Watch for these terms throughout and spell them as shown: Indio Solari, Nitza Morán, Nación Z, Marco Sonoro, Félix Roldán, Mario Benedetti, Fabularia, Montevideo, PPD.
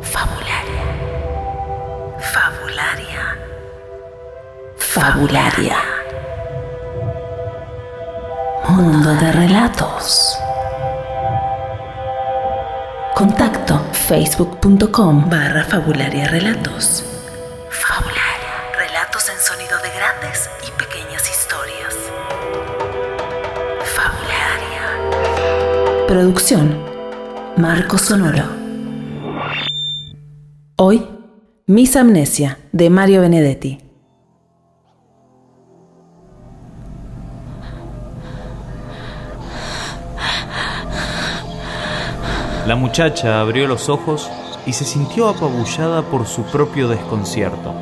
Fabularia. Fabularia. Fabularia. Mundo de relatos. Contacto facebook.com/Fabularia Relatos. Fabularia. Relatos en sonido de grandes y pequeñas historias. Fabularia. Producción Marco Sonoro. Hoy, Miss Amnesia, de Mario Benedetti. La muchacha abrió los ojos y se sintió apabullada por su propio desconcierto.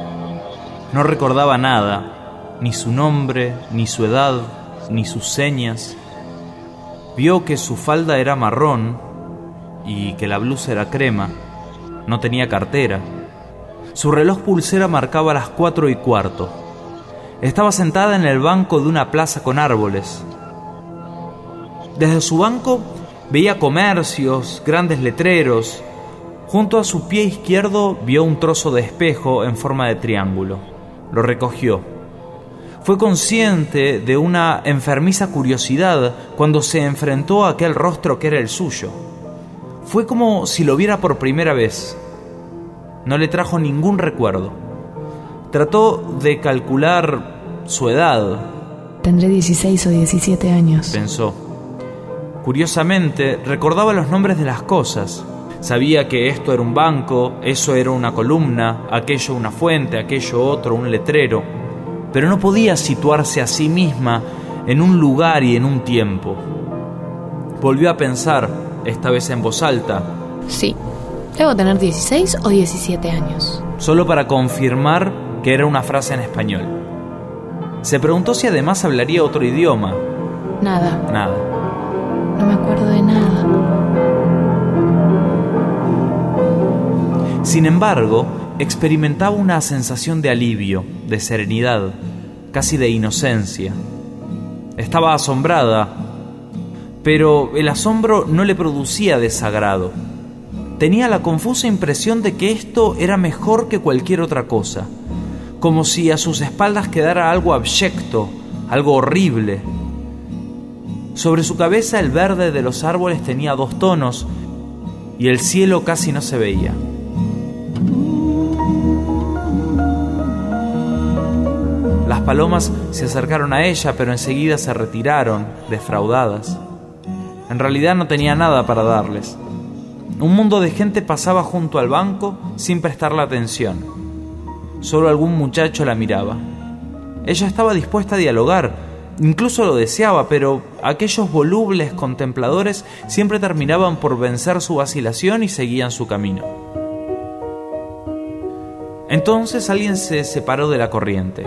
No recordaba nada, ni su nombre, ni su edad, ni sus señas. Vio que su falda era marrón y que la blusa era crema. No tenía cartera. Su reloj pulsera marcaba 4:15. Estaba sentada en el banco de una plaza con árboles. Desde su banco veía comercios, grandes letreros. Junto a su pie izquierdo vio un trozo de espejo en forma de triángulo. Lo recogió. Fue consciente de una enfermiza curiosidad cuando se enfrentó a aquel rostro que era el suyo. Fue como si lo viera por primera vez. No le trajo ningún recuerdo. Trató de calcular su edad. Tendré 16 o 17 años, pensó. Curiosamente, recordaba los nombres de las cosas. Sabía que esto era un banco, eso era una columna, aquello una fuente, aquello otro, un letrero. Pero no podía situarse a sí misma en un lugar y en un tiempo. Volvió a pensar, esta vez en voz alta. Sí, debo tener 16 o 17 años. Solo para confirmar que era una frase en español. Se preguntó si además hablaría otro idioma. Nada. No me acuerdo de nada. Sin embargo, experimentaba una sensación de alivio, de serenidad, casi de inocencia. Estaba asombrada, pero el asombro no le producía desagrado. Tenía la confusa impresión de que esto era mejor que cualquier otra cosa, como si a sus espaldas quedara algo abyecto, algo horrible. Sobre su cabeza el verde de los árboles tenía 2 tonos y el cielo casi no se veía. Las palomas se acercaron a ella, pero enseguida se retiraron, defraudadas. En realidad no tenía nada para darles. Un mundo de gente pasaba junto al banco sin prestarle atención. Solo algún muchacho la miraba. Ella estaba dispuesta a dialogar, incluso lo deseaba, pero aquellos volubles contempladores siempre terminaban por vencer su vacilación y seguían su camino. Entonces alguien se separó de la corriente.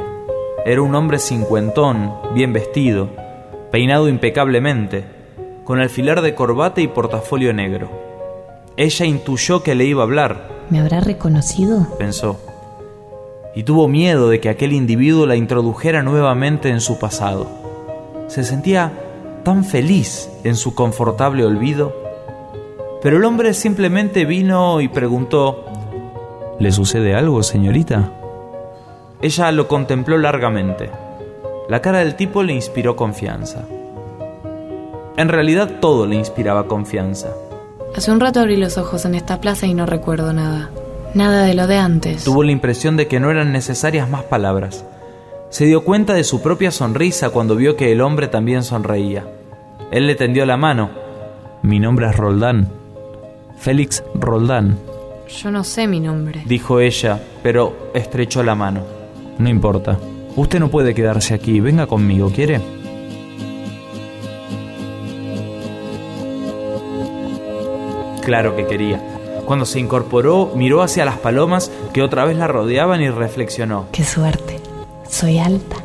Era un hombre 50, bien vestido, peinado impecablemente, con alfiler de corbata y portafolio negro. Ella intuyó que le iba a hablar. ¿Me habrá reconocido?, pensó, y tuvo miedo de que aquel individuo la introdujera nuevamente en su pasado. Se sentía tan feliz en su confortable olvido. Pero el hombre simplemente vino y preguntó: ¿Le sucede algo, señorita? Ella lo contempló largamente. La cara del tipo le inspiró confianza. En realidad todo le inspiraba confianza. Hace un rato abrí los ojos en esta plaza y no recuerdo nada. Nada de lo de antes. Tuvo la impresión de que no eran necesarias más palabras. Se dio cuenta de su propia sonrisa cuando vio que el hombre también sonreía. Él le tendió la mano. Mi nombre es Roldán. Félix Roldán. Yo no sé mi nombre, dijo ella, pero estrechó la mano. No importa. Usted no puede quedarse aquí. Venga conmigo, ¿quiere? Claro que quería. Cuando se incorporó, miró hacia las palomas que otra vez la rodeaban y reflexionó. ¡Qué suerte! Soy alta.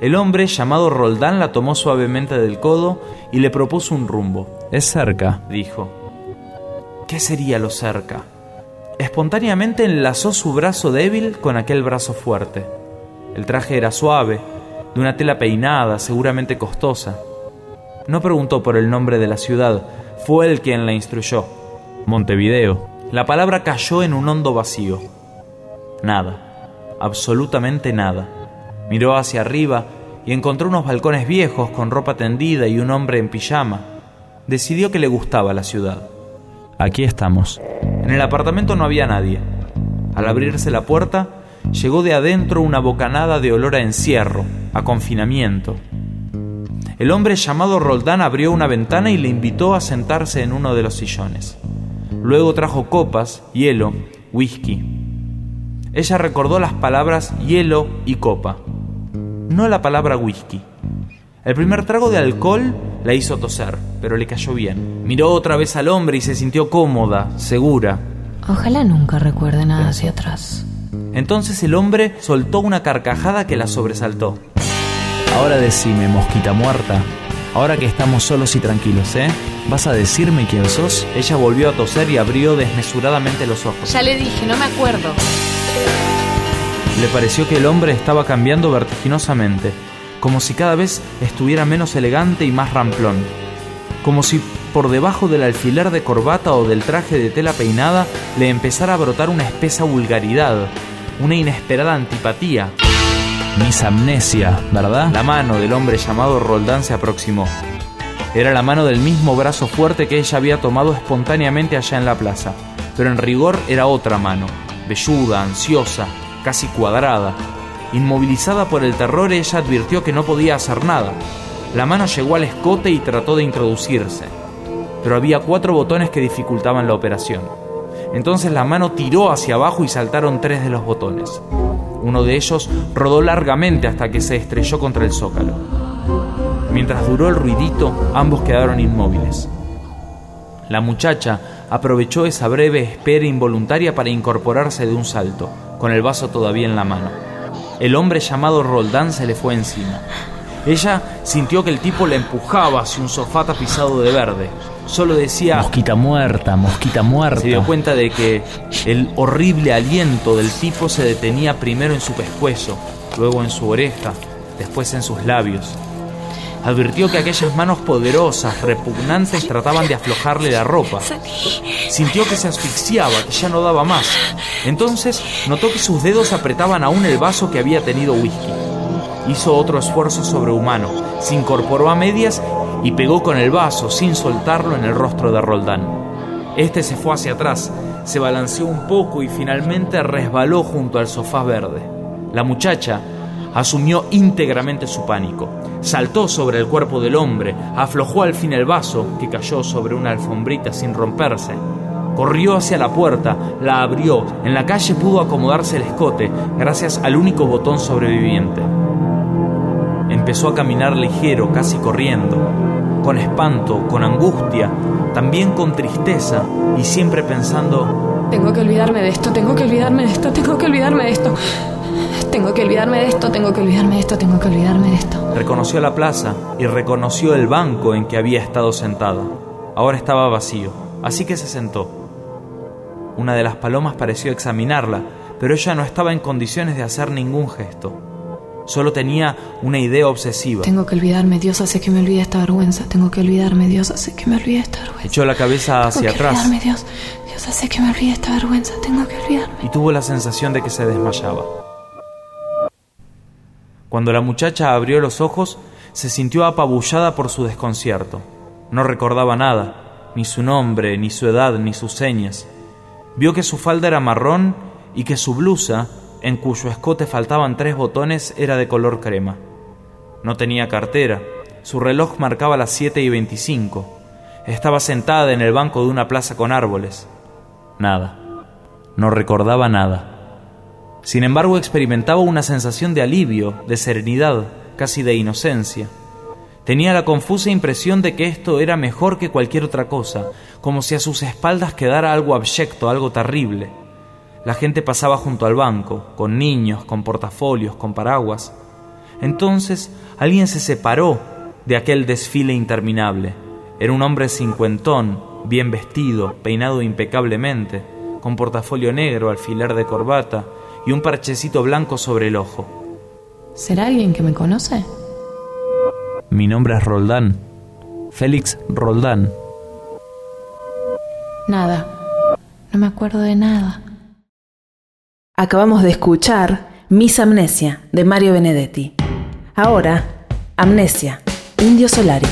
El hombre, llamado Roldán, la tomó suavemente del codo y le propuso un rumbo. Es cerca, dijo. ¿Qué sería lo cerca? Espontáneamente enlazó su brazo débil con aquel brazo fuerte. El traje era suave, de una tela peinada, seguramente costosa. No preguntó por el nombre de la ciudad. Fue él quien la instruyó. Montevideo. La palabra cayó en un hondo vacío. Nada, absolutamente nada. Miró hacia arriba y encontró unos balcones viejos con ropa tendida y un hombre en pijama. Decidió que le gustaba la ciudad. Aquí estamos. En el apartamento no había nadie. Al abrirse la puerta, llegó de adentro una bocanada de olor a encierro, a confinamiento. El hombre llamado Roldán abrió una ventana y le invitó a sentarse en uno de los sillones. Luego trajo copas, hielo, whisky. Ella recordó las palabras hielo y copa, no la palabra whisky. El primer trago de alcohol la hizo toser, pero le cayó bien. Miró otra vez al hombre y se sintió cómoda, segura. Ojalá nunca recuerde nada hacia atrás. Entonces el hombre soltó una carcajada que la sobresaltó. Ahora decime, mosquita muerta, ahora que estamos solos y tranquilos, ¿eh? ¿Vas a decirme quién sos? Ella volvió a toser y abrió desmesuradamente los ojos. Ya le dije, no me acuerdo. Le pareció que el hombre estaba cambiando vertiginosamente, como si cada vez estuviera menos elegante y más ramplón. Como si por debajo del alfiler de corbata o del traje de tela peinada le empezara a brotar una espesa vulgaridad, una inesperada antipatía. Mis amnesia, ¿verdad? La mano del hombre llamado Roldán se aproximó. Era la mano del mismo brazo fuerte que ella había tomado espontáneamente allá en la plaza, pero en rigor era otra mano, velluda, ansiosa, casi cuadrada. Inmovilizada por el terror, ella advirtió que no podía hacer nada. La mano llegó al escote y trató de introducirse, pero había 4 botones que dificultaban la operación. Entonces la mano tiró hacia abajo y saltaron 3 de los botones. Uno de ellos rodó largamente hasta que se estrelló contra el zócalo. Mientras duró el ruidito, ambos quedaron inmóviles. La muchacha aprovechó esa breve espera involuntaria para incorporarse de un salto, con el vaso todavía en la mano. El hombre llamado Roldán se le fue encima. Ella sintió que el tipo la empujaba hacia un sofá tapizado de verde. Solo decía: mosquita muerta, mosquita muerta. Se dio cuenta de que el horrible aliento del tipo se detenía primero en su pescuezo, luego en su oreja, después en sus labios. Advirtió que aquellas manos poderosas, repugnantes, trataban de aflojarle la ropa. Sintió que se asfixiaba, que ya no daba más. Entonces notó que sus dedos apretaban aún el vaso que había tenido whisky. Hizo otro esfuerzo sobrehumano, se incorporó a medias y pegó con el vaso, sin soltarlo, en el rostro de Roldán. Este se fue hacia atrás, se balanceó un poco y finalmente resbaló junto al sofá verde. La muchacha asumió íntegramente su pánico. Saltó sobre el cuerpo del hombre, aflojó al fin el vaso, que cayó sobre una alfombrita sin romperse. Corrió hacia la puerta, la abrió. En la calle pudo acomodarse el escote, gracias al único botón sobreviviente. Empezó a caminar ligero, casi corriendo, con espanto, con angustia, también con tristeza, y siempre pensando: tengo que olvidarme de esto, tengo que olvidarme de esto, tengo que olvidarme de esto. Tengo que olvidarme de esto, tengo que olvidarme de esto, tengo que olvidarme de esto. Reconoció la plaza y reconoció el banco en que había estado sentada. Ahora estaba vacío, así que se sentó. Una de las palomas pareció examinarla, pero ella no estaba en condiciones de hacer ningún gesto. Solo tenía una idea obsesiva. Tengo que olvidarme, Dios hace que me olvide esta vergüenza. Tengo que olvidarme, Dios hace que me olvide esta vergüenza. Echó la cabeza hacia atrás. Tengo que olvidarme, Dios hace que me olvide esta vergüenza. Tengo que olvidarme. Y tuvo la sensación de que se desmayaba. Cuando la muchacha abrió los ojos, se sintió apabullada por su desconcierto. No recordaba nada, ni su nombre, ni su edad, ni sus señas. Vio que su falda era marrón y que su blusa, en cuyo escote faltaban 3 botones, era de color crema. No tenía cartera. Su reloj marcaba las 7:25. Estaba sentada en el banco de una plaza con árboles. Nada. No recordaba nada. Sin embargo, experimentaba una sensación de alivio, de serenidad, casi de inocencia. Tenía la confusa impresión de que esto era mejor que cualquier otra cosa, como si a sus espaldas quedara algo abyecto, algo terrible. La gente pasaba junto al banco, con niños, con portafolios, con paraguas. Entonces, alguien se separó de aquel desfile interminable. Era un hombre cincuentón, bien vestido, peinado impecablemente, con portafolio negro, alfiler de corbata y un parchecito blanco sobre el ojo. ¿Será alguien que me conoce? Mi nombre es Roldán. Félix Roldán. Nada. No me acuerdo de nada. Acabamos de escuchar Miss Amnesia, de Mario Benedetti. Ahora, Amnesia, Indio Solari.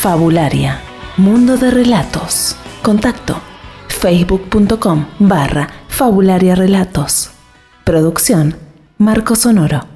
Fabularia, mundo de relatos. Contacto facebook.com/fabulariarelatos. Producción Marco Sonoro.